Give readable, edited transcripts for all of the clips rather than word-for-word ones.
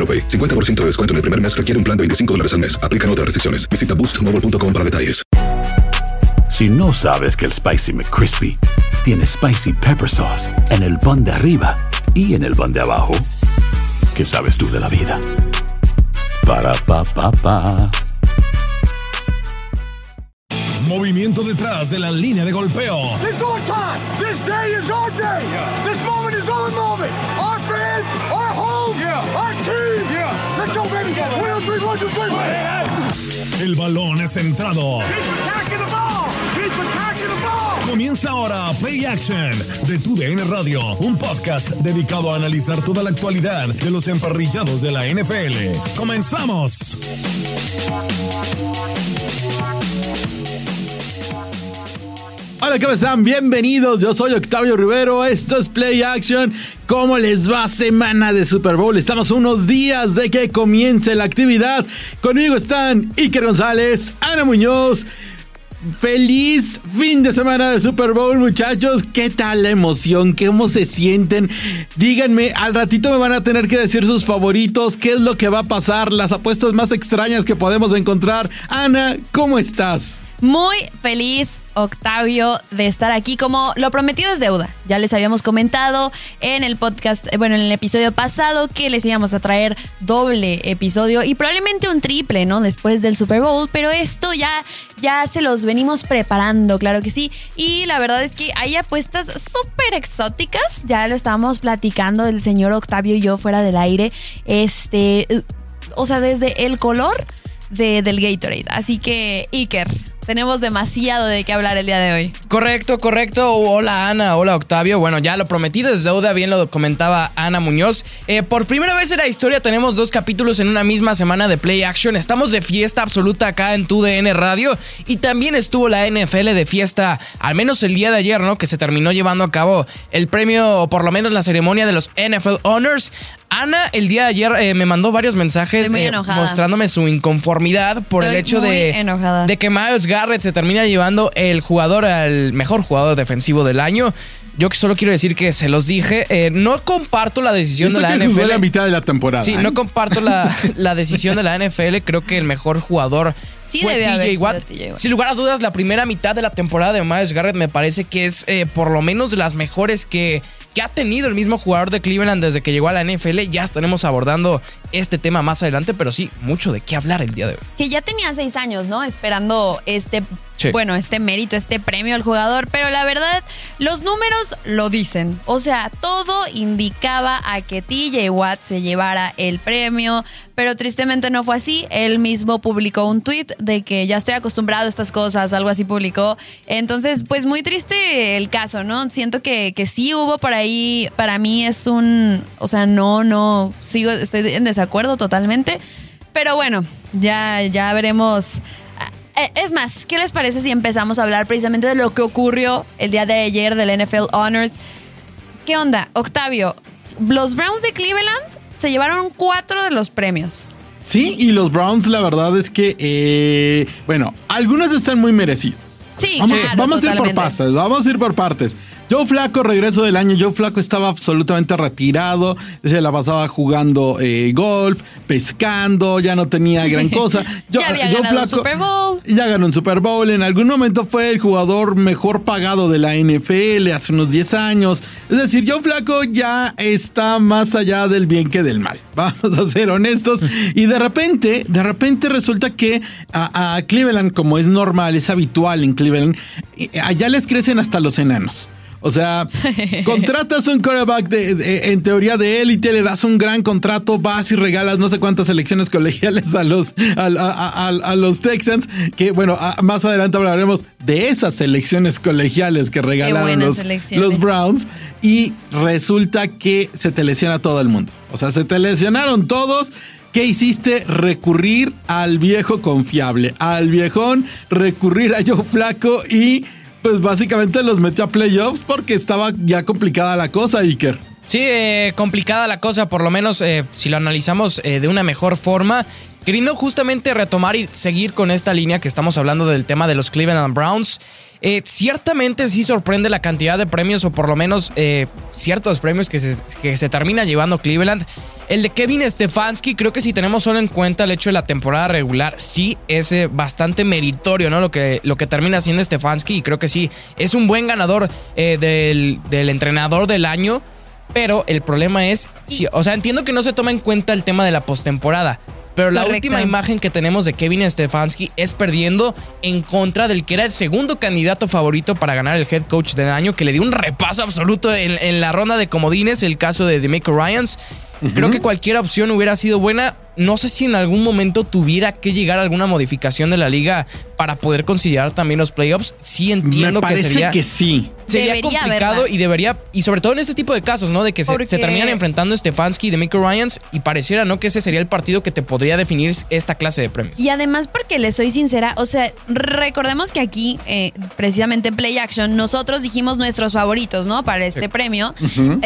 50% de descuento en el primer mes, requiere un plan de $25 al mes. Aplican otras restricciones. Visita boostmobile.com para detalles. Si no sabes que el Spicy McCrispy tiene Spicy Pepper Sauce en el pan de arriba y en el pan de abajo, ¿qué sabes tú de la vida? Para, pa, pa, pa. Movimiento detrás de la línea de golpeo. It's our time. This day is our day. Yeah. This moment is our moment. Our fans, our home, yeah. Our team. Yeah. Let's go, baby. We're 3-1-2-3. Yeah. El balón es centrado. Keep attacking the ball. Keep attacking the ball. Comienza ahora Play Action de TuDN Radio, un podcast dedicado a analizar toda la actualidad de los emparrillados de la NFL. ¡Comenzamos! Hola, ¿cómo están? Bienvenidos, yo soy Octavio Rivero, esto es Play Action. ¿Cómo les va? Semana de Super Bowl, estamos unos días de que comience la actividad. Conmigo están Iker González, Ana Muñoz. Feliz fin de semana de Super Bowl, muchachos. ¿Qué tal la emoción? ¿Cómo se sienten? Díganme, al ratito me van a tener que decir sus favoritos, qué es lo que va a pasar, las apuestas más extrañas que podemos encontrar. Ana, ¿cómo estás? Muy feliz, Octavio, de estar aquí. Como lo prometido es deuda. Ya les habíamos comentado en el podcast, en el episodio pasado, que les íbamos a traer doble episodio y probablemente un triple, ¿no? Después del Super Bowl. Pero esto ya se los venimos preparando, claro que sí. Y la verdad es que hay apuestas súper exóticas. Ya lo estábamos platicando el señor Octavio y yo fuera del aire. O sea, desde el color del Gatorade. Así que, Iker, tenemos demasiado de qué hablar el día de hoy. Correcto. Hola, Ana. Hola, Octavio. Bueno, ya lo prometido es deuda. Bien lo comentaba Ana Muñoz. Por primera vez en la historia tenemos dos capítulos en una misma semana de Play Action. Estamos de fiesta absoluta acá en TuDN Radio. Y también estuvo la NFL de fiesta, al menos el día de ayer, ¿no? Que se terminó llevando a cabo el premio, o por lo menos la ceremonia de los NFL Honors. Ana, el día de ayer me mandó varios mensajes mostrándome su inconformidad por el hecho de que Miles Garrett se termina llevando el jugador al mejor jugador defensivo del año. Yo solo quiero decir que se los dije, no comparto la decisión de la NFL. La mitad de la temporada. Sí, no comparto la decisión de la NFL. Creo que el mejor jugador fue TJ Watt. Sin lugar a dudas, la primera mitad de la temporada de Miles Garrett me parece que es por lo menos de las mejores que ha tenido el mismo jugador de Cleveland desde que llegó a la NFL. Ya estaremos abordando este tema más adelante, pero sí, mucho de qué hablar el día de hoy. Que ya tenía 6 años, ¿no? Esperando este mérito, este premio al jugador, pero la verdad, los números lo dicen. O sea, todo indicaba a que TJ Watt se llevara el premio, pero tristemente no fue así. Él mismo publicó un tuit de que ya estoy acostumbrado a estas cosas, algo así publicó. Entonces, pues muy triste el caso, ¿no? Siento que sí hubo por ahí, para mí es estoy en desacuerdo totalmente, pero bueno, ya veremos. Es más, ¿qué les parece si empezamos a hablar precisamente de lo que ocurrió el día de ayer del NFL Honors? ¿Qué onda, Octavio? Los Browns de Cleveland se llevaron 4 de los premios. Sí, y los Browns, la verdad es que, bueno, algunos están muy merecidos. Sí, vamos a ir por pastas, vamos a ir por partes. Joe Flacco, regreso del año. Joe Flacco estaba absolutamente retirado, se la pasaba jugando golf, pescando, ya no tenía gran cosa. Ya había ganado un Super Bowl. Ya ganó un Super Bowl. En algún momento fue el jugador mejor pagado de la NFL hace unos 10 años. Es decir, Joe Flacco ya está más allá del bien que del mal. Vamos a ser honestos. Y de repente resulta que a Cleveland, como es normal, es habitual en Cleveland, allá les crecen hasta los enanos. O sea, contratas un quarterback en teoría de élite, le das un gran contrato, vas y regalas no sé cuántas selecciones colegiales a los Texans, que bueno, más adelante hablaremos de esas selecciones colegiales que regalaron los Browns, y resulta que se te lesiona todo el mundo. O sea, se te lesionaron todos. ¿Qué hiciste? Recurrir al viejo confiable, al viejón, recurrir a Joe Flacco y... pues básicamente los metió a playoffs porque estaba ya complicada la cosa, Iker. Sí, complicada la cosa, por lo menos si lo analizamos de una mejor forma. Queriendo justamente retomar y seguir con esta línea que estamos hablando del tema de los Cleveland Browns, ciertamente sí sorprende la cantidad de premios, o por lo menos ciertos premios que se termina llevando Cleveland. El de Kevin Stefanski, creo que si tenemos solo en cuenta el hecho de la temporada regular, sí es bastante meritorio, ¿no? Lo que termina siendo Stefanski, y creo que sí es un buen ganador del entrenador del año, pero el problema es, sí, o sea, entiendo que no se toma en cuenta el tema de la postemporada. Pero la última imagen que tenemos de Kevin Stefanski es perdiendo en contra del que era el segundo candidato favorito para ganar el head coach del año, que le dio un repaso absoluto en la ronda de comodines, el caso de DeMeco Ryans. Uh-huh. Creo que cualquier opción hubiera sido buena. No sé si en algún momento tuviera que llegar a alguna modificación de la liga para poder considerar también los playoffs. Sí, entiendo que sería... me parece que sí. Sería complicado, ¿verdad? Y sobre todo en este tipo de casos, ¿no? De que se terminan enfrentando Stefanski y DeMeco Ryans, y pareciera, ¿no?, que ese sería el partido que te podría definir esta clase de premios. Y además, porque les soy sincera, o sea, recordemos que aquí, precisamente Play Action, nosotros dijimos nuestros favoritos, ¿no?, para este premio. Uh-huh.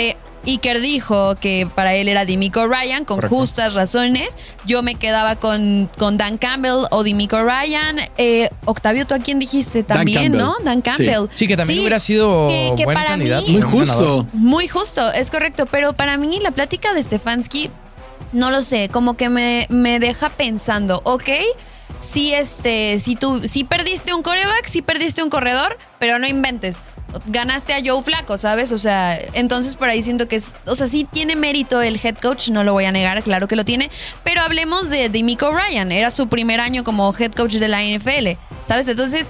Iker dijo que para él era DeMeco Ryans, con correcto, justas razones. Yo me quedaba con Dan Campbell o DeMeco Ryans. Octavio, ¿tú a quién dijiste? También, ¿no? Dan Campbell. Sí, que también hubiera sido que buen candidato. Muy justo. Muy justo, es correcto. Pero para mí la plática de Stefanski, no lo sé, como que me deja pensando, ¿ok? Si perdiste un quarterback, si perdiste un corredor, pero no inventes. Ganaste a Joe Flacco, ¿sabes? O sea, entonces por ahí siento que es... o sea, sí tiene mérito el head coach, no lo voy a negar, claro que lo tiene. Pero hablemos de DeMeco Ryans, era su primer año como head coach de la NFL, ¿sabes? Entonces,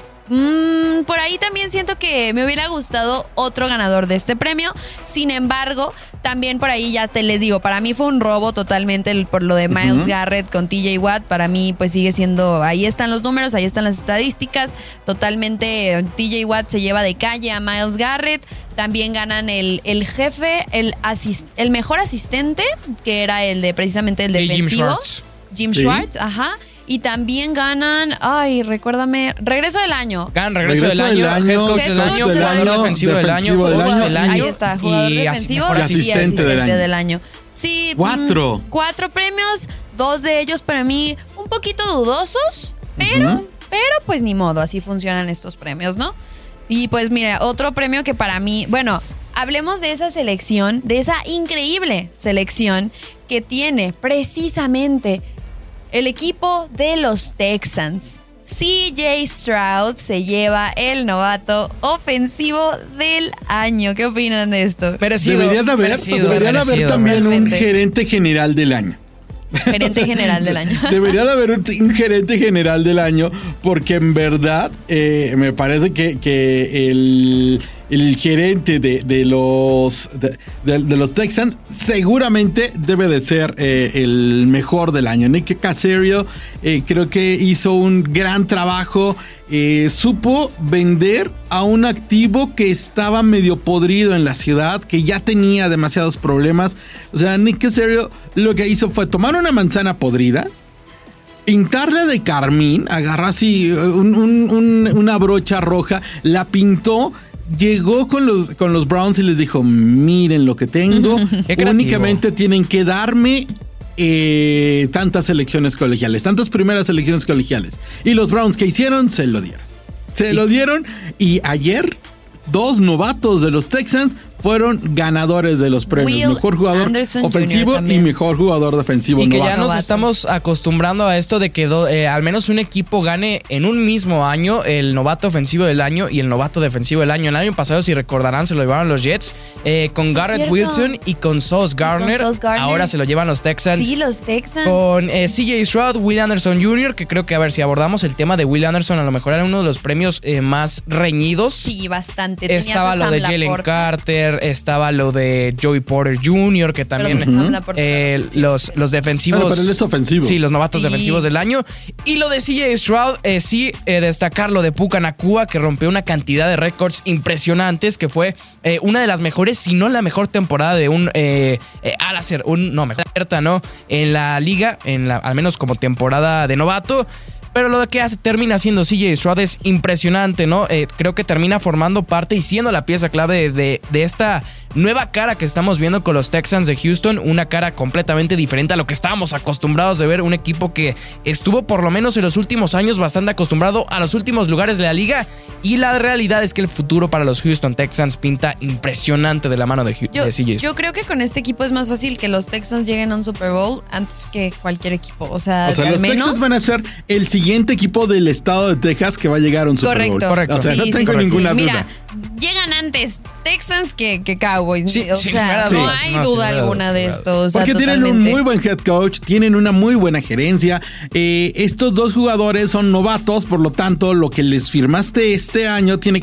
por ahí también siento que me hubiera gustado otro ganador de este premio. Sin embargo, también por ahí ya les digo, para mí fue un robo totalmente por lo de Miles Garrett con TJ Watt. Para mí pues sigue siendo, ahí están los números, ahí están las estadísticas, totalmente TJ Watt se lleva de calle a Miles Garrett. También ganan el jefe, el mejor asistente, que era el de precisamente el defensivo, Jim Schwartz, ajá. Y también ganan, regreso del año. Ganan regreso del año, head coach del año, jugador defensivo del año, ahí está, jugador defensivo y asistente del año. Sí, cuatro premios, dos de ellos para mí un poquito dudosos, pero pues ni modo, así funcionan estos premios, ¿no? Y pues mira, otro premio que para mí, bueno, hablemos de esa selección, de esa increíble selección que tiene precisamente el equipo de los Texans. CJ Stroud se lleva el novato ofensivo del año. ¿Qué opinan de esto? Merecido. Debería de haber también un gerente general del año. Debería de haber un gerente general del año, porque en verdad me parece que el gerente de los Texans seguramente debe de ser el mejor del año. Nick Caserio creo que hizo un gran trabajo. Supo vender a un activo que estaba medio podrido en la ciudad, que ya tenía demasiados problemas. O sea, Nick Caserio lo que hizo fue tomar una manzana podrida, pintarla de carmín, agarró así una brocha roja, la pintó. Llegó con los Browns y les dijo: miren lo que tengo. Únicamente tienen que darme tantas elecciones colegiales, tantas primeras elecciones colegiales. Y los Browns, ¿qué hicieron? Se lo dieron. Y ayer, dos novatos de los Texans fueron ganadores de los premios. Will mejor jugador Anderson ofensivo y mejor jugador defensivo. Y que ya nos estamos acostumbrando a esto de que al menos un equipo gane en un mismo año el novato ofensivo del año y el novato defensivo del año. El año pasado, si recordarán, se lo llevaron los Jets con Garrett Wilson y con Sauce Gardner. Ahora se lo llevan los Texans. Sí, los Texans. Con CJ Stroud, Will Anderson Jr., que creo que, a ver, si abordamos el tema de Will Anderson, a lo mejor era uno de los premios más reñidos. Sí, bastante. Tenías estaba lo de Jalen Carter. Estaba lo de Joey Porter Jr., que también los defensivos. Pero él es ofensivo. Sí, los novatos defensivos del año. Y lo de CJ Stroud, destacar lo de Puka Nacua, que rompió una cantidad de récords impresionantes, que fue una de las mejores, si no la mejor temporada de un en la liga, al menos como temporada de novato. Pero lo que termina haciendo CJ Stroud es impresionante, ¿no? Creo que termina formando parte y siendo la pieza clave de esta nueva cara que estamos viendo con los Texans de Houston. Una cara completamente diferente a lo que estábamos acostumbrados de ver. Un equipo que estuvo, por lo menos en los últimos años, bastante acostumbrado a los últimos lugares de la liga. Y la realidad es que el futuro para los Houston Texans pinta impresionante de la mano de CJ Stroud. Yo creo que con este equipo es más fácil que los Texans lleguen a un Super Bowl antes que cualquier equipo. O sea los Texans van a ser el siguiente equipo del estado de Texas que va a llegar a un Super Bowl. Correcto. O sea, no tengo ninguna duda. Mira, llegan antes Texans que Cowboys. Sí, o sea, no hay duda alguna de esto. O sea, porque totalmente. Tienen un muy buen head coach, tienen una muy buena gerencia. Estos dos jugadores son novatos, por lo tanto, lo que les firmaste este año tiene.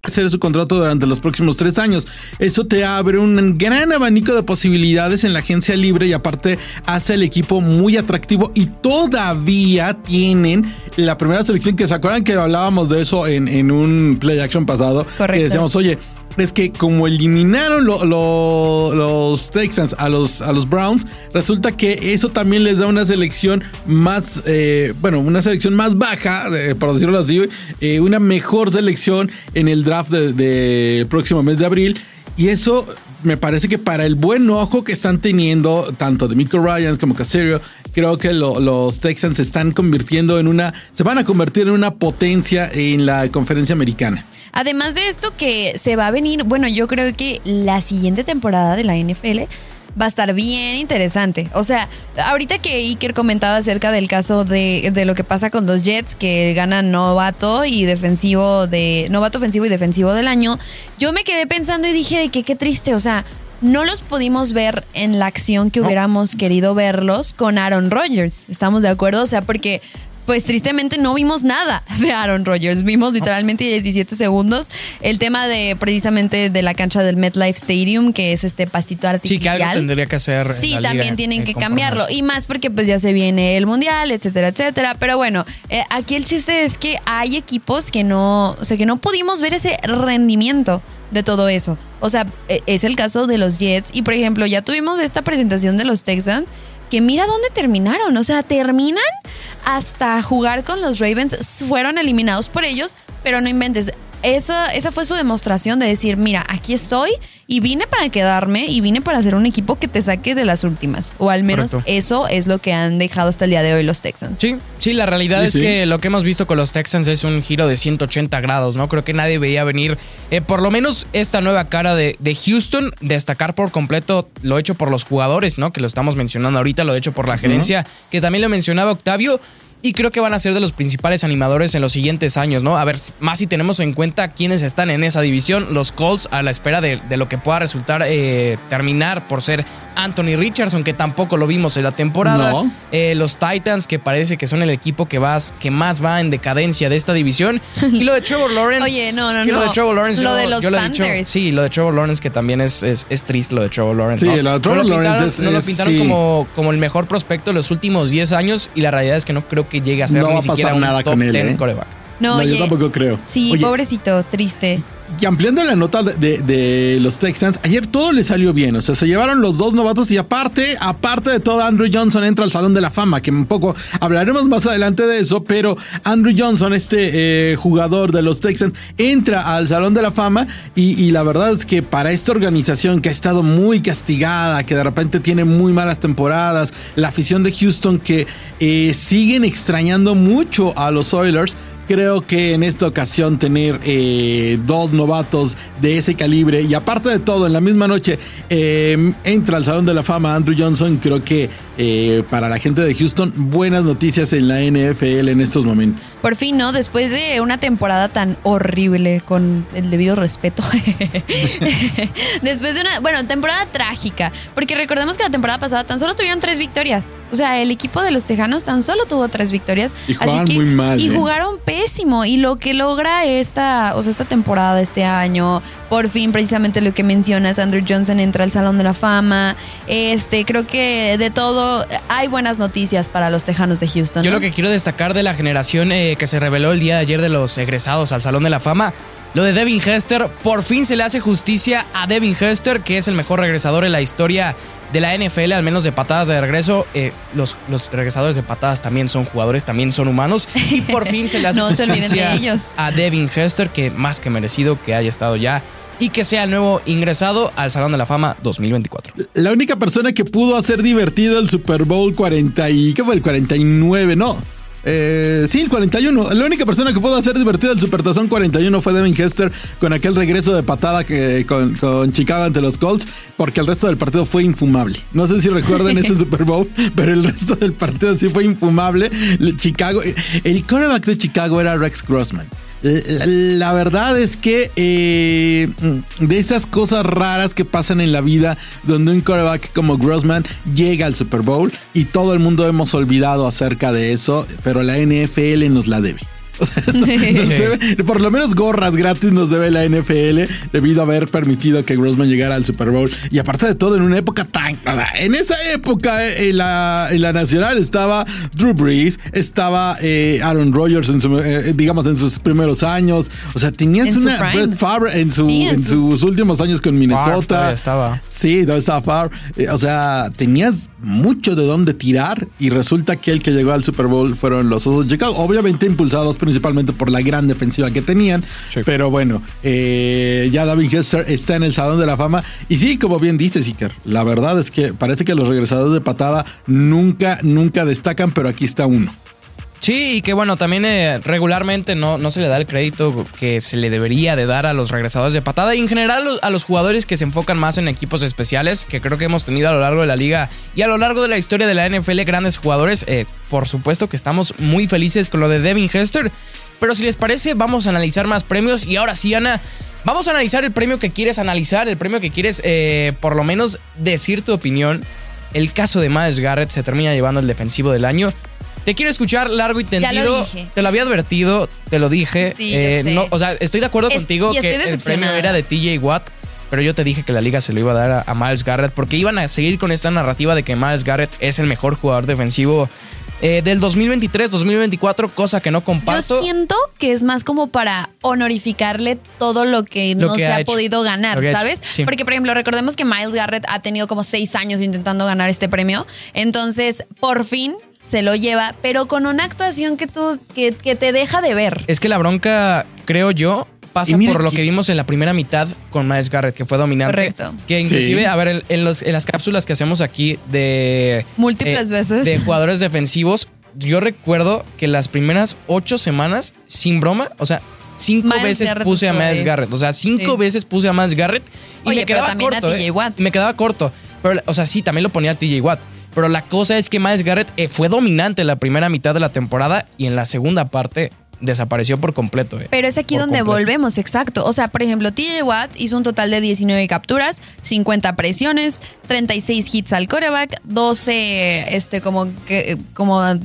Hacer su contrato durante los próximos 3 años. Eso te abre un gran abanico de posibilidades en la agencia libre y aparte hace el equipo muy atractivo y todavía tienen la primera selección, que se acuerdan que hablábamos de eso en un Play Action pasado. Correcto. Que decíamos, oye, es que como eliminaron los Texans a los Browns, resulta que eso también les da una selección más, una selección más baja, por decirlo así, una mejor selección en el draft del próximo mes de abril. Y eso me parece que para el buen ojo que están teniendo tanto DeMeco Ryans como Caserio, creo que los Texans se están convirtiendo se van a convertir en una potencia en la conferencia americana. Además de esto que se va a venir, bueno, yo creo que la siguiente temporada de la NFL va a estar bien interesante. O sea, ahorita que Iker comentaba acerca del caso de lo que pasa con los Jets, que ganan novato ofensivo y defensivo del año, yo me quedé pensando y dije de que qué triste, o sea, no los pudimos ver en la acción que hubiéramos querido verlos con Aaron Rodgers. ¿Estamos de acuerdo? O sea, porque pues tristemente no vimos nada de Aaron Rodgers. Vimos literalmente 17 segundos. El tema de precisamente de la cancha del MetLife Stadium, que es este pastito artificial. Sí, que algo tendría que hacer. Sí, también tienen que cambiarlo. Y más porque pues ya se viene el Mundial, etcétera, etcétera. Pero bueno, aquí el chiste es que hay equipos que no, o sea, que no pudimos ver ese rendimiento de todo eso. O sea, es el caso de los Jets. Y por ejemplo, ya tuvimos esta presentación de los Texans, que mira dónde terminaron. O sea, terminan hasta jugar con los Ravens. Fueron eliminados por ellos, pero no inventes. Esa fue su demostración de decir, mira, aquí estoy y vine para quedarme y vine para hacer un equipo que te saque de las últimas. O al menos Correcto. Eso es lo que han dejado hasta el día de hoy los Texans. Sí, la realidad que lo que hemos visto con los Texans es un giro de 180 grados, ¿no? Creo que nadie veía venir, por lo menos esta nueva cara de Houston, destacar por completo lo hecho por los jugadores, ¿no? Que lo estamos mencionando ahorita, lo hecho por la gerencia, que también lo mencionaba Octavio. y creo que van a ser de los principales animadores en los siguientes años, ¿no? A ver, más si tenemos en cuenta quiénes están en esa división. Los Colts a la espera de lo que pueda resultar terminar por ser Anthony Richardson, que tampoco lo vimos en la temporada. No. Los Titans, que parece que son el equipo que más va en decadencia de esta división. Y lo de Trevor Lawrence. Oye, no. Lo de Trevor Lawrence. Lo de los Panthers. Sí, lo de Trevor Lawrence, que también es triste lo de Trevor Lawrence. Sí, ¿no? Lo de Trevor Lawrence es... No lo pintaron como el mejor prospecto de los últimos 10 años y la realidad es que no creo que llegue a ser ni siquiera un top 10 coreback. No, yo tampoco creo. Sí, pobrecito, triste. Y ampliando la nota de los Texans, ayer todo le salió bien. O sea, se llevaron los dos novatos y aparte de todo, Andre Johnson entra al Salón de la Fama, que un poco hablaremos más adelante de eso, pero Andre Johnson, jugador de los Texans, entra al Salón de la Fama y la verdad es que para esta organización que ha estado muy castigada, que de repente tiene muy malas temporadas, la afición de Houston que siguen extrañando mucho a los Oilers, creo que en esta ocasión tener dos novatos de ese calibre y aparte de todo, en la misma noche entra al Salón de la Fama Andrew Johnson, creo que para la gente de Houston, buenas noticias en la NFL en estos momentos. Por fin, ¿no? Después de una temporada tan horrible, con el debido respeto. Después de una, temporada trágica, porque recordemos que la temporada pasada tan solo tuvieron 3 victorias. O sea, el equipo de los Tejanos tan solo tuvo 3 victorias. Y jugaron así que, muy mal. Y jugaron pésimo. Y lo que logra esta temporada, este año, por fin, precisamente lo que mencionas, Andrew Johnson entra al Salón de la Fama. Creo que de todo hay buenas noticias para los Tejanos de Houston, ¿no? Yo lo que quiero destacar de la generación que se reveló el día de ayer de los egresados al Salón de la Fama, lo de Devin Hester, por fin se le hace justicia a Devin Hester, que es el mejor regresador en la historia de la NFL, al menos de patadas de regreso. Los regresadores de patadas también son jugadores, también son humanos. Y por fin se le hace no se olviden de ellos. A Devin Hester, que más que merecido que haya estado ya y que sea el nuevo ingresado al Salón de la Fama 2024. La única persona que pudo hacer divertido el Super Bowl 49, no. Sí, el 41. La única persona que pudo hacer divertido el Supertazón 41 fue Devin Hester con aquel regreso de patada con Chicago ante los Colts, porque el resto del partido fue infumable. No sé si recuerdan ese Super Bowl, pero el resto del partido sí fue infumable. Chicago, el quarterback de Chicago era Rex Grossman. La verdad es que de esas cosas raras que pasan en la vida, donde un quarterback como Grossman llega al Super Bowl y todo el mundo hemos olvidado acerca de eso, pero la NFL nos la debe. O sea, nos debe, por lo menos gorras gratis nos debe la NFL debido a haber permitido que Grossman llegara al Super Bowl. Y aparte de todo, en una época tan... En esa época, en la nacional estaba Drew Brees, estaba Aaron Rodgers en sus primeros años. O sea, tenías una Brett Favre en sus últimos años con Minnesota. Todavía estaba Favre. O sea, tenías mucho de dónde tirar y resulta que el que llegó al Super Bowl fueron los Osos de Chicago, obviamente impulsados principalmente por la gran defensiva que tenían, sí. Pero bueno, ya Devin Hester está en el Salón de la Fama y sí, como bien dice Iker, la verdad es que parece que los regresadores de patada nunca destacan, pero aquí está uno. Sí, y que bueno, también regularmente no se le da el crédito que se le debería de dar a los regresadores de patada y en general a los jugadores que se enfocan más en equipos especiales, que creo que hemos tenido a lo largo de la liga y a lo largo de la historia de la NFL grandes jugadores. Por supuesto que estamos muy felices con lo de Devin Hester, pero si les parece vamos a analizar más premios y ahora sí, Ana, vamos a analizar el premio que quieres analizar, el premio que quieres por lo menos decir tu opinión. El caso de Miles Garrett se termina llevando el defensivo del año. Te quiero escuchar largo y tendido. Te lo había advertido, te lo dije. Sí, no, o sea, estoy de acuerdo contigo que el premio era de TJ Watt, pero yo te dije que la liga se lo iba a dar a Miles Garrett porque iban a seguir con esta narrativa de que Miles Garrett es el mejor jugador defensivo del 2023-2024, cosa que no comparto. Yo siento que es más como para honorificarle todo lo que no se ha podido ganar, ¿sabes? Sí. Porque, por ejemplo, recordemos que Miles Garrett ha tenido como 6 años intentando ganar este premio. Entonces, por fin se lo lleva, pero con una actuación que te deja de ver. Es que la bronca, creo yo, pasa por lo que vimos en la primera mitad con Miles Garrett, que fue dominante. Correcto. Que inclusive, sí. A ver, en las cápsulas que hacemos aquí de... múltiples veces. De jugadores defensivos, yo recuerdo que las primeras 8 semanas, sin broma, o sea... 5 veces puse a Miles Garrett y oye, me quedaba corto. Pero también a TJ Watt. Pero, o sea, sí, también lo ponía a TJ Watt. Pero la cosa es que Miles Garrett fue dominante en la primera mitad de la temporada y en la segunda parte desapareció por completo. Pero es aquí donde volvemos, exacto. O sea, por ejemplo, TJ Watt hizo un total de 19 capturas, 50 presiones, 36 hits al quarterback, 12 como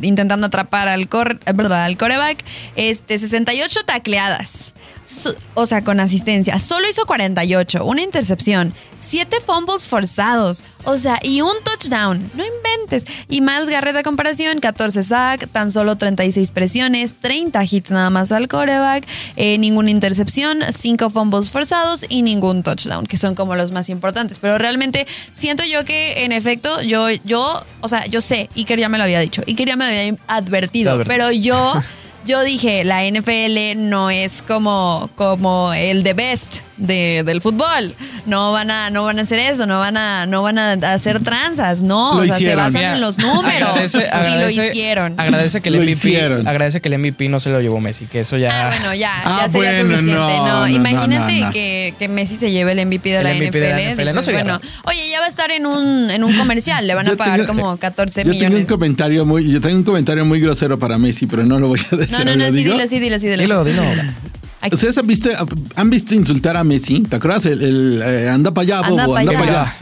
intentando atrapar al quarterback, 68 tacleadas. O sea, con asistencia. Solo hizo 48, una intercepción, 7 fumbles forzados, o sea, y un touchdown. No inventes. Y Miles Garrett, a comparación, 14 sacks, tan solo 36 presiones, 30 hits nada más al quarterback, ninguna intercepción, 5 fumbles forzados y ningún touchdown, que son como los más importantes. Pero realmente siento yo que, en efecto, yo sé, Iker ya me lo había dicho, Iker ya me lo había advertido, pero Yo dije, la NFL no es como el the best del fútbol. No van a hacer eso, no van a hacer tranzas, no. Lo o sea, hicieron, se basan en los números. Y lo hicieron. Agradece que el MVP no se lo llevó Messi, que eso ya... ya sería suficiente. No, imagínate que Messi se lleve el MVP de la NFL. Oye, ya va a estar en un comercial, le van a pagar como 14 millones. Yo tengo un comentario muy grosero para Messi, pero no lo voy a decir. Dilo. ¿Ustedes han visto insultar a Messi? ¿Te acuerdas? El anda para allá, bobo. Anda para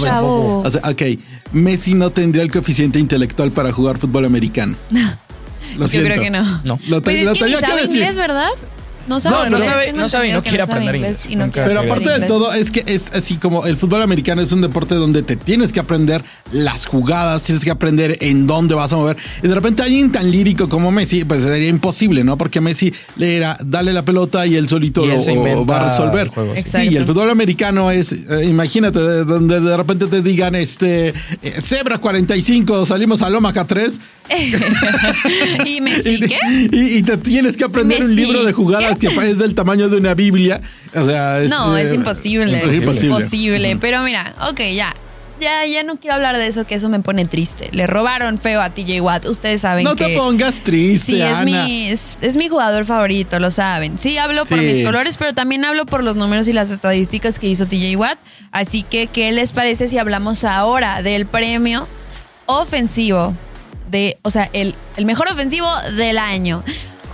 allá, bobo. O sea, ok, Messi no tendría el coeficiente intelectual para jugar fútbol americano. Yo creo que no. Es que ni sabe inglés, ¿verdad? No sabe y no quiere aprender inglés. Pero aparte de todo, es que es así como el fútbol americano es un deporte donde te tienes que aprender las jugadas, tienes que aprender en dónde vas a mover. Y de repente alguien tan lírico como Messi, pues sería imposible, ¿no? Porque Messi le era, dale la pelota y él solito lo va a resolver. Y el fútbol americano es, imagínate, donde de repente te digan, Zebra 45, salimos a Lomaca 3. ¿Y Messi qué? Y te tienes que aprender Messi, un libro de jugadas. ¿Qué? Que es del tamaño de una Biblia. O sea, es imposible. Es imposible. Pero mira, ya no quiero hablar de eso, que eso me pone triste. Le robaron feo a TJ Watt. Ustedes saben que... No te pongas triste, sí, Ana. Es mi jugador favorito, lo saben. Sí, hablo por mis colores, pero también hablo por los números y las estadísticas que hizo TJ Watt. Así que, ¿qué les parece si hablamos ahora del premio ofensivo? El mejor ofensivo del año.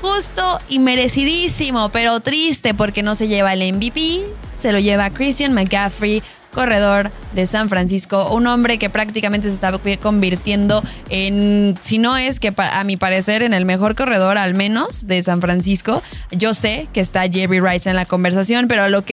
Justo y merecidísimo, pero triste porque no se lleva el MVP, se lo lleva Christian McCaffrey, corredor de San Francisco, un hombre que prácticamente se está convirtiendo en, si no es que a mi parecer, en el mejor corredor al menos de San Francisco. Yo sé que está Jerry Rice en la conversación, pero lo que...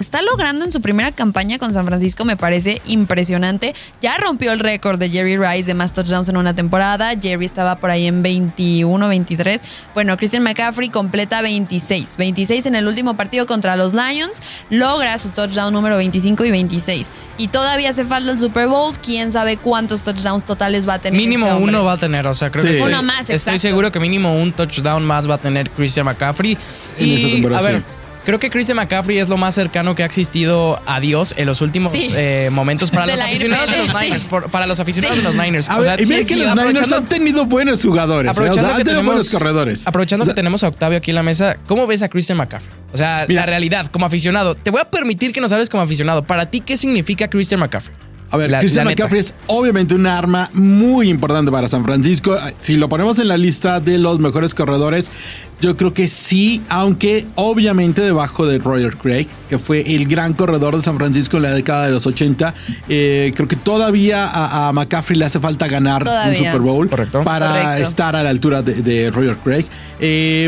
Está logrando en su primera campaña con San Francisco, me parece impresionante. Ya rompió el récord de Jerry Rice de más touchdowns en una temporada. Jerry estaba por ahí en 21, 23. Bueno, Christian McCaffrey completa 26. 26 en el último partido contra los Lions. Logra su touchdown número 25 y 26. Y todavía hace falta el Super Bowl. ¿Quién sabe cuántos touchdowns totales va a tener? Mínimo uno va a tener. O sea, creo que uno más, estoy seguro que mínimo un touchdown más va a tener Christian McCaffrey. Y a ver... Creo que Christian McCaffrey es lo más cercano que ha existido a Dios en los últimos momentos para los aficionados de los Niners. Para los aficionados de los Niners. O sea, y miren que los Niners han tenido buenos jugadores. Buenos corredores. Que tenemos a Octavio aquí en la mesa, ¿cómo ves a Christian McCaffrey? O sea, mira, la realidad, como aficionado. Te voy a permitir que nos hables como aficionado. Para ti, ¿qué significa Christian McCaffrey? A ver, Christian McCaffrey es obviamente un arma muy importante para San Francisco. Si lo ponemos en la lista de los mejores corredores, yo creo que sí, aunque obviamente debajo de Roger Craig, que fue el gran corredor de San Francisco en la década de los 80. Creo que todavía a McCaffrey le hace falta ganar un Super Bowl para estar a la altura de Roger Craig.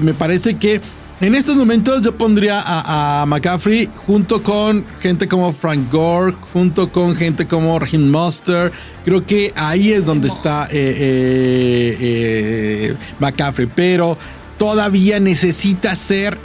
Me parece que en estos momentos yo pondría a McCaffrey junto con gente como Frank Gore, junto con gente como Raheem Mostert. Creo que ahí es donde está McCaffrey, pero todavía necesita ser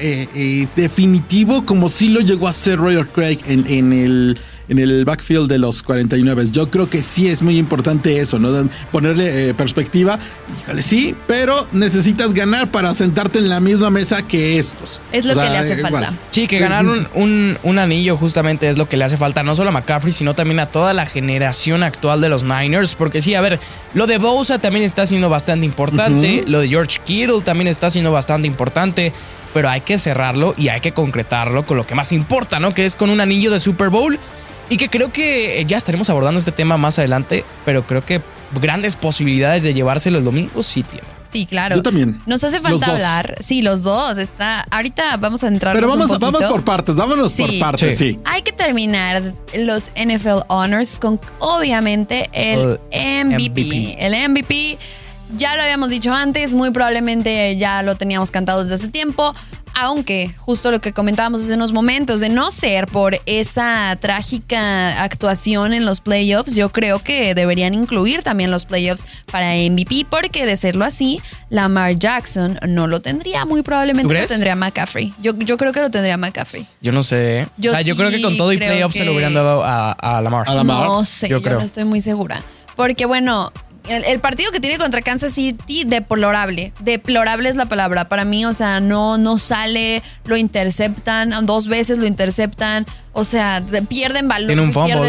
definitivo como sí lo llegó a ser Roger Craig en el en el backfield de los 49. Yo creo que sí es muy importante eso, ¿no? Ponerle perspectiva. Híjole, sí, pero necesitas ganar para sentarte en la misma mesa que estos. Es lo que le hace falta. Bueno. Sí, que ganar un anillo justamente es lo que le hace falta, no solo a McCaffrey, sino también a toda la generación actual de los Niners. Porque sí, a ver, lo de Bosa también está siendo bastante importante. Uh-huh. Lo de George Kittle también está siendo bastante importante. Pero hay que cerrarlo y hay que concretarlo con lo que más importa, ¿no? Que es con un anillo de Super Bowl. Y que creo que ya estaremos abordando este tema más adelante, pero creo que grandes posibilidades de llevárselo el domingo sí tiene. Sí, claro. Yo también. Nos hace falta hablar. Sí, los dos. Ahorita vamos a entrar un poquito. Pero vamos por partes. Vámonos por partes, sí. Hay que terminar los NFL Honors con, obviamente, el MVP. El MVP, ya lo habíamos dicho antes, muy probablemente ya lo teníamos cantado desde hace tiempo. Aunque justo lo que comentábamos hace unos momentos, de no ser por esa trágica actuación en los playoffs, yo creo que deberían incluir también los playoffs para MVP, porque de serlo así, Lamar Jackson no lo tendría, muy probablemente lo tendría McCaffrey. Yo creo que lo tendría McCaffrey. Yo no sé. Yo creo que con todo y playoffs se lo hubieran dado a Lamar. No sé, yo no estoy muy segura. Porque bueno... El partido que tiene contra Kansas City, deplorable. Deplorable es la palabra para mí. O sea, no sale, lo interceptan, 2 veces lo interceptan. O sea, pierden balón.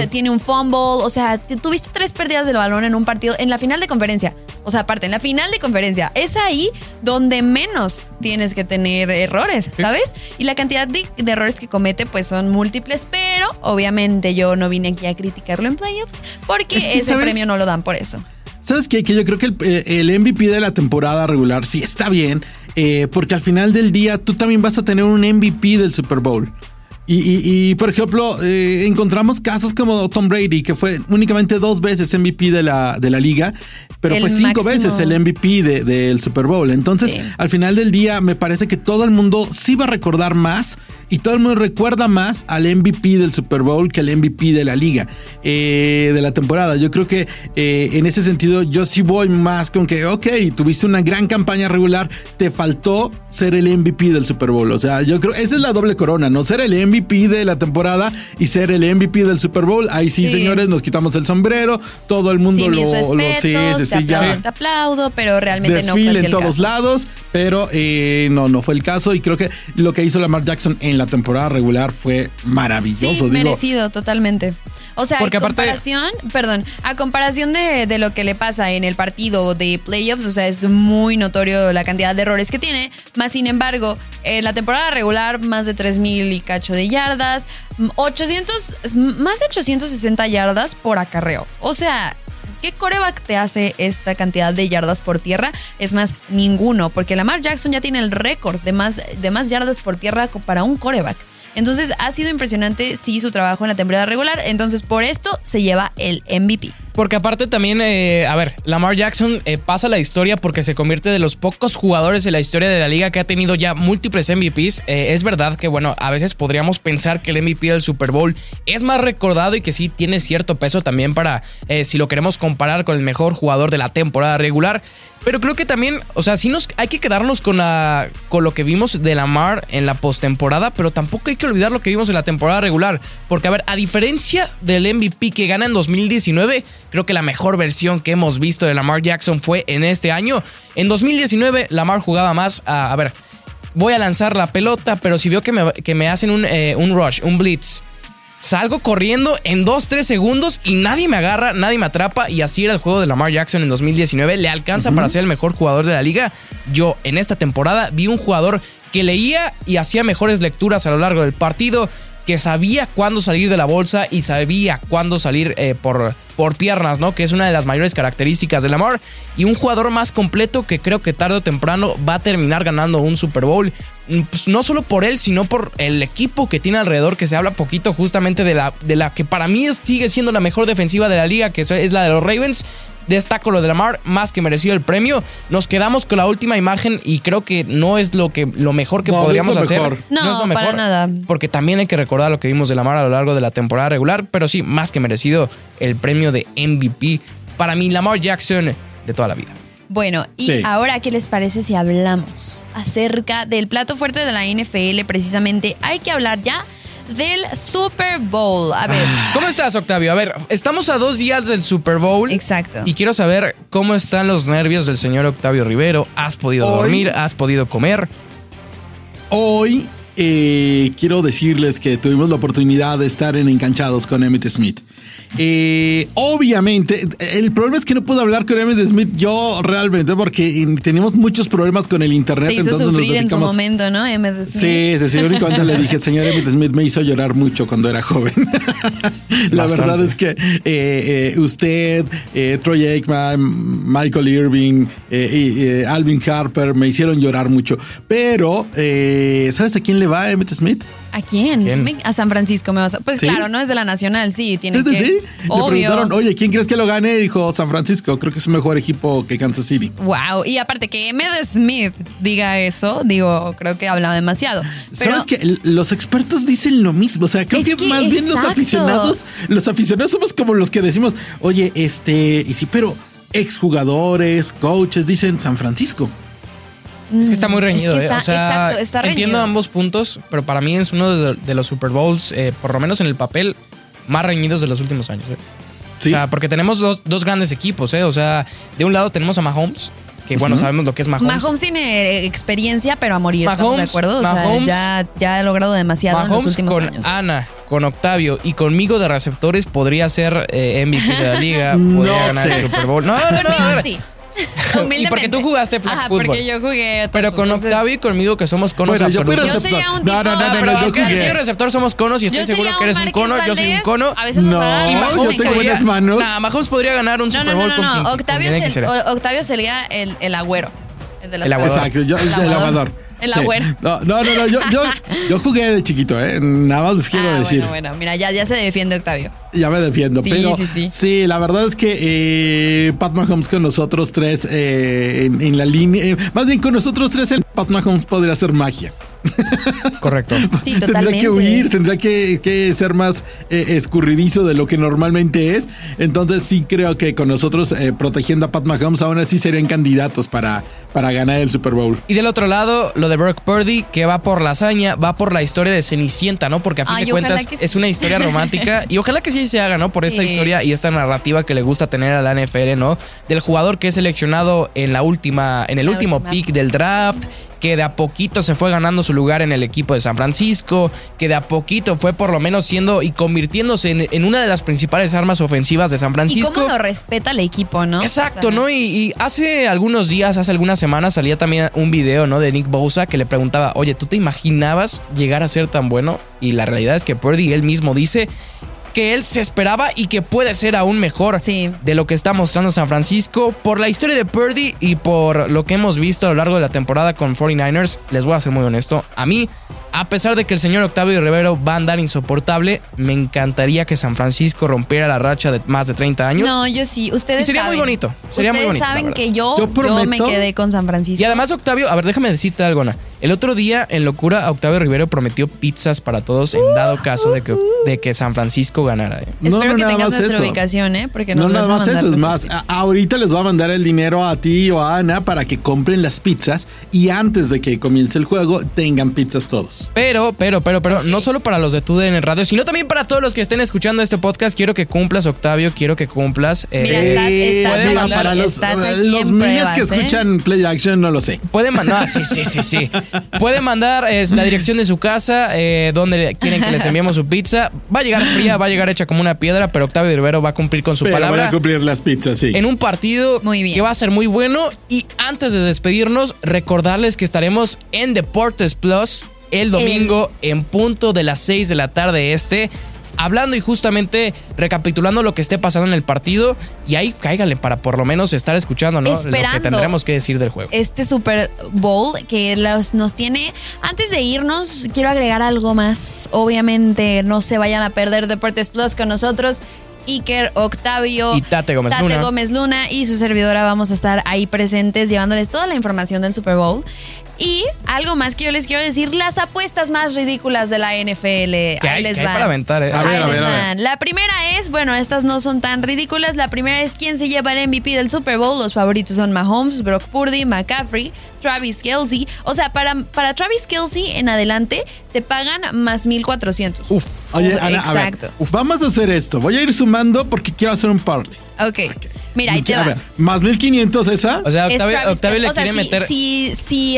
Tiene un fumble. O sea, tuviste 3 pérdidas del balón en un partido, en la final de conferencia. O sea, aparte, en la final de conferencia. Es ahí donde menos tienes que tener errores, ¿sabes? Y la cantidad de errores que comete, pues son múltiples. Pero, obviamente, yo no vine aquí a criticarlo en playoffs, porque premio no lo dan por eso. ¿Sabes qué? Que yo creo que el MVP de la temporada regular sí está bien, porque al final del día tú también vas a tener un MVP del Super Bowl. Y por ejemplo, encontramos casos como Tom Brady, que fue únicamente 2 veces MVP de la liga, pero fue 5 veces el MVP del Super Bowl. Entonces, al final del día, me parece que todo el mundo sí va a recordar más, y todo el mundo recuerda más al MVP del Super Bowl que al MVP de la liga, de la temporada. Yo creo que en ese sentido, yo sí voy más con que, ok, tuviste una gran campaña regular, te faltó ser el MVP del Super Bowl. O sea, yo creo, esa es la doble corona, ¿no? Ser el MVP de la temporada y ser el MVP del Super Bowl. Ahí sí, señores, nos quitamos el sombrero. Todo el mundo te aplaudo, pero realmente no fue el caso. En todos lados, pero no fue el caso. Y creo que lo que hizo Lamar Jackson en la temporada regular fue maravilloso. Sí, merecido, totalmente. O sea, a comparación de lo que le pasa en el partido de playoffs, o sea, es muy notorio la cantidad de errores que tiene. Más sin embargo, en la temporada regular, más de 3,000 y cacho de yardas, más de 860 yardas por acarreo. O sea, ¿qué coreback te hace esta cantidad de yardas por tierra? Es más, ninguno, porque Lamar Jackson ya tiene el récord de más yardas por tierra para un coreback. Entonces, ha sido impresionante, sí, su trabajo en la temporada regular. Entonces, por esto se lleva el MVP. Porque aparte también, Lamar Jackson pasa la historia porque se convierte de los pocos jugadores en la historia de la liga que ha tenido ya múltiples MVPs. Es verdad que, bueno, a veces podríamos pensar que el MVP del Super Bowl es más recordado y que sí tiene cierto peso también para, si lo queremos comparar con el mejor jugador de la temporada regular. Pero creo que también, o sea, sí hay que quedarnos con lo que vimos de Lamar en la postemporada, pero tampoco hay que olvidar lo que vimos en la temporada regular. Porque, a ver, a diferencia del MVP que gana en 2019, creo que la mejor versión que hemos visto de Lamar Jackson fue en este año. En 2019, Lamar jugaba más a ver, voy a lanzar la pelota, pero si veo que me hacen un rush, un blitz, salgo corriendo en 2-3 segundos y nadie me agarra, nadie me atrapa, y así era el juego de Lamar Jackson en 2019. Le alcanza para ser el mejor jugador de la liga. Yo en esta temporada vi un jugador que leía y hacía mejores lecturas a lo largo del partido, que sabía cuándo salir de la bolsa y sabía cuándo salir por piernas, ¿no? Que es una de las mayores características de Lamar. Y un jugador más completo que creo que tarde o temprano va a terminar ganando un Super Bowl. Pues no solo por él, sino por el equipo que tiene alrededor, que se habla poquito justamente de la que para mí sigue siendo la mejor defensiva de la liga, que es la de los Ravens. Destaco lo de Lamar, más que merecido el premio. Nos quedamos con la última imagen y creo que no es lo mejor que podríamos hacer. No es lo mejor, para nada. Porque también hay que recordar lo que vimos de Lamar a lo largo de la temporada regular, pero sí, más que merecido el premio de MVP. Para mí, Lamar Jackson de toda la vida. Bueno, y ahora, ¿qué les parece si hablamos acerca del plato fuerte de la NFL? Precisamente hay que hablar ya del Super Bowl. A ver. ¿Cómo estás, Octavio? A ver, estamos a 2 días del Super Bowl. Exacto. Y quiero saber cómo están los nervios del señor Octavio Rivero. ¿Has podido dormir? ¿Has podido comer? Hoy quiero decirles que tuvimos la oportunidad de estar en Enganchados con Emmett Smith. Obviamente, el problema es que no pude hablar con Emmett Smith yo realmente porque tenemos muchos problemas con el internet. Te hizo entonces sufrir en su momento, ¿no, Emmett Smith? Sí, únicamente le dije, señor Emmett Smith, me hizo llorar mucho cuando era joven. La verdad es que usted, Troy Aikman, Michael Irvin, Alvin Harper me hicieron llorar mucho. Pero, ¿sabes a quién le va Emmett Smith? ¿A quién? A San Francisco me vas a... Pues ¿sí? Claro, no es de la Nacional, sí, tiene ¿sí? que... ¿sí? Obvio. Le preguntaron, oye, ¿quién crees que lo gane? Dijo, San Francisco, creo que es un mejor equipo que Kansas City. Wow, y aparte que Emmett Smith diga eso, digo, creo que habla demasiado. Pero... ¿Sabes qué? Los expertos dicen lo mismo, o sea, creo que más exacto. bien los aficionados somos como los que decimos, oye, y sí, pero exjugadores, coaches, dicen San Francisco. Es que está muy reñido, es que está, o sea, exacto, está reñido. Entiendo ambos puntos, pero para mí es uno de los Super Bowls, por lo menos en el papel, más reñidos de los últimos años. ¿Sí? O sea, porque tenemos dos grandes equipos, o sea, de un lado tenemos a Mahomes, que bueno, sabemos lo que es Mahomes. Mahomes tiene experiencia, pero a morir, ¿estamos de acuerdo? O sea, Mahomes, ya ha logrado demasiado Mahomes en los últimos años. Mahomes con Ana, con Octavio y conmigo de receptores podría ser MVP de la liga, podría ganar el Super Bowl. No, sí. Y porque tú jugaste flag fútbol. Porque yo jugué. Pero con Octavio y conmigo, que somos conos absolutos. Yo sería un tipo. Yo receptor somos conos y estoy seguro que eres un cono. Yo soy un cono. A veces yo tengo buenas manos. Nada, Mahomes podría ganar un Super Bowl. No. Octavio sería el agüero. El agüero. Exacto, el aguador. El agüero. Sí. No, yo jugué de chiquito, nada más les quiero decir. Bueno, mira, ya se defiende Octavio. Ya me defiendo, sí, pero sí. Sí, la verdad es que Pat Mahomes con nosotros tres en la línea, más bien con nosotros tres en Pat Mahomes podría hacer magia. Correcto. Sí, totalmente. Tendría que huir, tendría que ser más escurridizo de lo que normalmente es. Entonces sí creo que con nosotros protegiendo a Pat Mahomes aún así serían candidatos para ganar el Super Bowl. Y del otro lado, lo de Brock Purdy, que va por la hazaña, va por la historia de Cenicienta, ¿no? Porque a fin de cuentas es una historia romántica y ojalá que sí se haga, ¿no? Por esta historia y esta narrativa que le gusta tener a la NFL, ¿no? Del jugador que es seleccionado en el último pick del draft, que de a poquito se fue ganando su lugar en el equipo de San Francisco, que de a poquito fue por lo menos siendo y convirtiéndose en una de las principales armas ofensivas de San Francisco. Y cómo lo respeta el equipo, ¿no? Exacto, o sea, ¿no? Y hace algunas semanas salía también un video, ¿no? De Nick Bosa que le preguntaba, oye, ¿tú te imaginabas llegar a ser tan bueno? Y la realidad es que Purdy, él mismo dice que él se esperaba y que puede ser aún mejor de lo que está mostrando San Francisco. Por la historia de Purdy y por lo que hemos visto a lo largo de la temporada con 49ers, les voy a ser muy honesto, a mí, a pesar de que el señor Octavio Rivero va a andar insoportable, me encantaría que San Francisco rompiera la racha de más de 30 años. No, yo sí. Ustedes sería saben. Muy bonito. Sería ustedes muy bonito, saben que yo me quedé con San Francisco. Y además, Octavio, a ver, déjame decirte algo, Ana. El otro día, en locura, Octavio Rivero prometió pizzas para todos en dado caso de que San Francisco ganara. Espero que tengas nuestra ubicación, porque no nada más eso. Es más, ahorita les voy a mandar el dinero a ti o a Ana para que compren las pizzas y antes de que comience el juego tengan pizzas todos. Pero, okay. No solo para los de TuDN Radio, sino también para todos los que estén escuchando este podcast. Quiero que cumplas, Octavio, quiero que cumplas. Mira, estás aquí, para los miles que escuchan Play Action, no lo sé. Pueden mandar, sí. Pueden mandar la dirección de su casa, donde quieren que les enviemos su pizza. Va a llegar fría, va a llegar hecha como una piedra, pero Octavio Rivero va a cumplir con su palabra. Van a cumplir las pizzas, sí. En un partido que va a ser muy bueno. Y antes de despedirnos, recordarles que estaremos en Deportes Plus el domingo en punto de las 6 de la tarde hablando y justamente recapitulando lo que esté pasando en el partido y ahí cáigale para por lo menos estar escuchando, ¿no? Esperando lo que tendremos que decir del juego. Este Super Bowl que nos tiene... Antes de irnos, quiero agregar algo más. Obviamente no se vayan a perder Deportes Plus con nosotros Iker, Octavio y Tate Gómez Luna y su servidora vamos a estar ahí presentes llevándoles toda la información del Super Bowl. Y algo más que yo les quiero decir, las apuestas más ridículas de la NFL. Ahí les van. La primera es, bueno, estas no son tan ridículas. La primera es quién se lleva el MVP del Super Bowl. Los favoritos son Mahomes, Brock Purdy, McCaffrey, Travis Kelce. O sea, para Travis Kelce en adelante te pagan más 1,400. Uf. Oye, Ana, exacto. Vamos a hacer esto. Voy a ir sumando porque quiero hacer un parlay. Ok. Mira, ahí te va. A ver, más 1,500 esa. O sea, Octavio le quiere meter... Si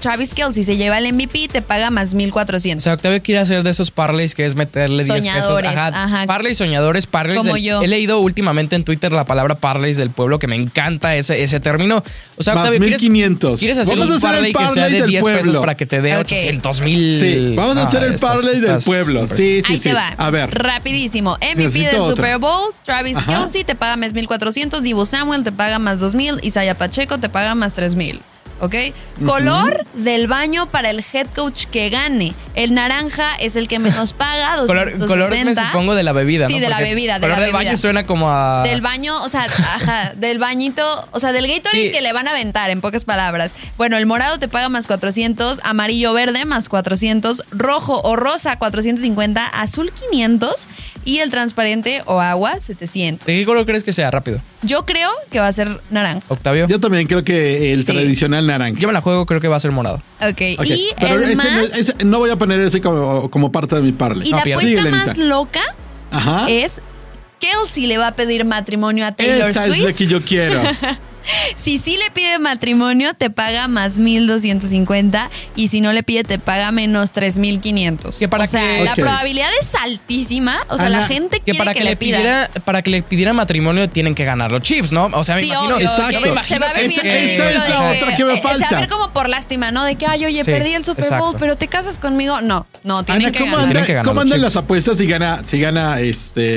Travis Kelce se lleva el MVP, te paga más 1,400. O sea, Octavio quiere hacer de esos parlays que es meterle 10 pesos. Ajá. Parlays, soñadores, parlays. Como yo. He leído últimamente en Twitter la palabra parlays del pueblo, que me encanta ese término. O sea, más Octavio, 1,500. ¿Quieres hacer un parlay que sea de 10 pesos para que te dé 800,000? Sí, vamos a hacer el parlay del pueblo. Sí, sí, sí. Ahí te va. A ver. Rapidísimo. MVP del Super Bowl, Travis Kelce te paga más 1,400. Divo Samuel te paga más 2,000. Isaiah Pacheco te paga más 3,000. ¿Ok? Uh-huh. Color del baño para el head coach que gane. El naranja es el que menos paga, 260. Color me supongo de la bebida, sí, ¿no? Color del baño suena como a... Del baño, o sea, ajá, del bañito, o sea, del Gatorade sí, que le van a aventar, en pocas palabras. Bueno, el morado te paga más 400, amarillo-verde más 400, rojo o rosa 450, azul 500 y el transparente o agua 700. ¿De qué color crees que sea? Rápido. Yo creo que va a ser naranja. Octavio. Yo también creo que el tradicional naranja. Yo me la juego, creo que va a ser morado. Ok. Y pero el más... no voy a poner ese como parte de mi parlay. Y la apuesta más loca es Kelce le va a pedir matrimonio a Taylor Swift. Esa es la que yo quiero. Si sí le pide matrimonio, te paga más 1,250. Y si no le pide, te paga menos 3,500. O sea, la probabilidad es altísima. O sea, Ana, la gente quiere para que le pidiera matrimonio, tienen que ganar los chips, ¿no? O sea, me imagino. Obvio, exacto. Se va a ver bien. Esa es la otra que me falta. Se va a ver como por lástima, ¿no? De que, ay, oye, perdí el Super Bowl, pero te casas conmigo. No, tienen que ganar. ¿Cómo andan las apuestas si gana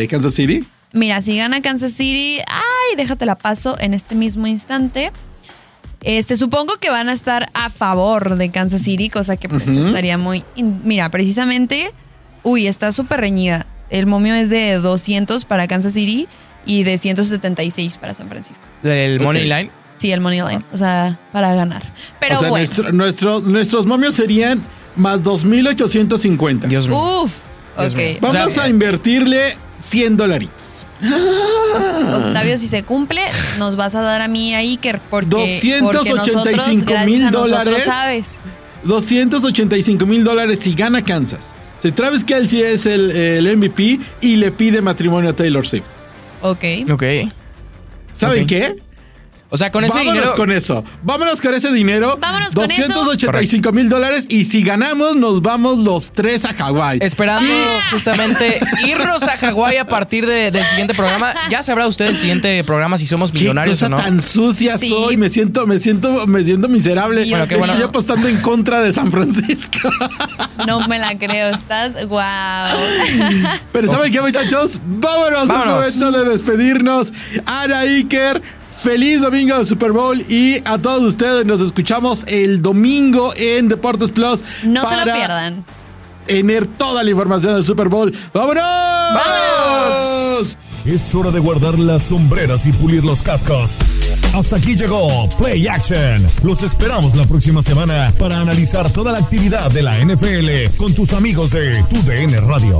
Kansas City? Mira, si gana Kansas City, ay, déjate la paso en este mismo instante. Supongo que van a estar a favor de Kansas City, cosa que pues estaría muy... Mira, precisamente, está súper reñida. El momio es de 200 para Kansas City y de 176 para San Francisco. ¿El money line? Sí, el money line, o sea, para ganar. Pero o sea, bueno. Nuestros momios serían más 2,850. Dios mío. Uf, ok. Vamos a invertirle... $100. Octavio, si se cumple, nos vas a dar a mí a Iker porque 285,000 dólares. ¿Sabes? $285,000 si gana Kansas. Si Travis Kelce es el MVP y le pide matrimonio a Taylor Swift. Ok. ¿Saben qué? O sea, con ese Vámonos con ese dinero. Vámonos con eso. $285,000 y si ganamos, nos vamos los tres a Hawái. Esperando justamente irnos a Hawái a partir del siguiente programa. Ya sabrá usted el siguiente programa si somos millonarios o no. Tan sucia soy. Me siento miserable. Bueno, estoy apostando en contra de San Francisco. No me la creo. Estás guau. Pero ¿saben qué, muchachos? Vámonos. Un momento de despedirnos. Ana, Iker. Feliz domingo de Super Bowl y a todos ustedes nos escuchamos el domingo en Deportes Plus. No se lo pierdan. Tener toda la información del Super Bowl. ¡Vámonos! ¡Vamos! Es hora de guardar las sombreras y pulir los cascos. Hasta aquí llegó Play Action. Los esperamos la próxima semana para analizar toda la actividad de la NFL con tus amigos de TuDN Radio.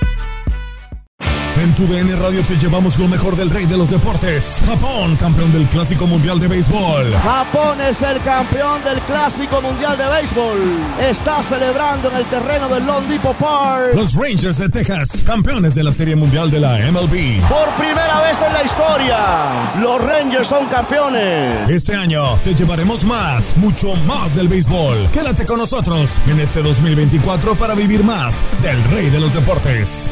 En TuDN Radio te llevamos lo mejor del rey de los deportes, Japón, campeón del Clásico Mundial de Béisbol. Japón es el campeón del Clásico Mundial de Béisbol. Está celebrando en el terreno del Lone Depot Park. Los Rangers de Texas, campeones de la Serie Mundial de la MLB. Por primera vez en la historia, los Rangers son campeones. Este año te llevaremos más, mucho más del béisbol. Quédate con nosotros en este 2024 para vivir más del rey de los deportes.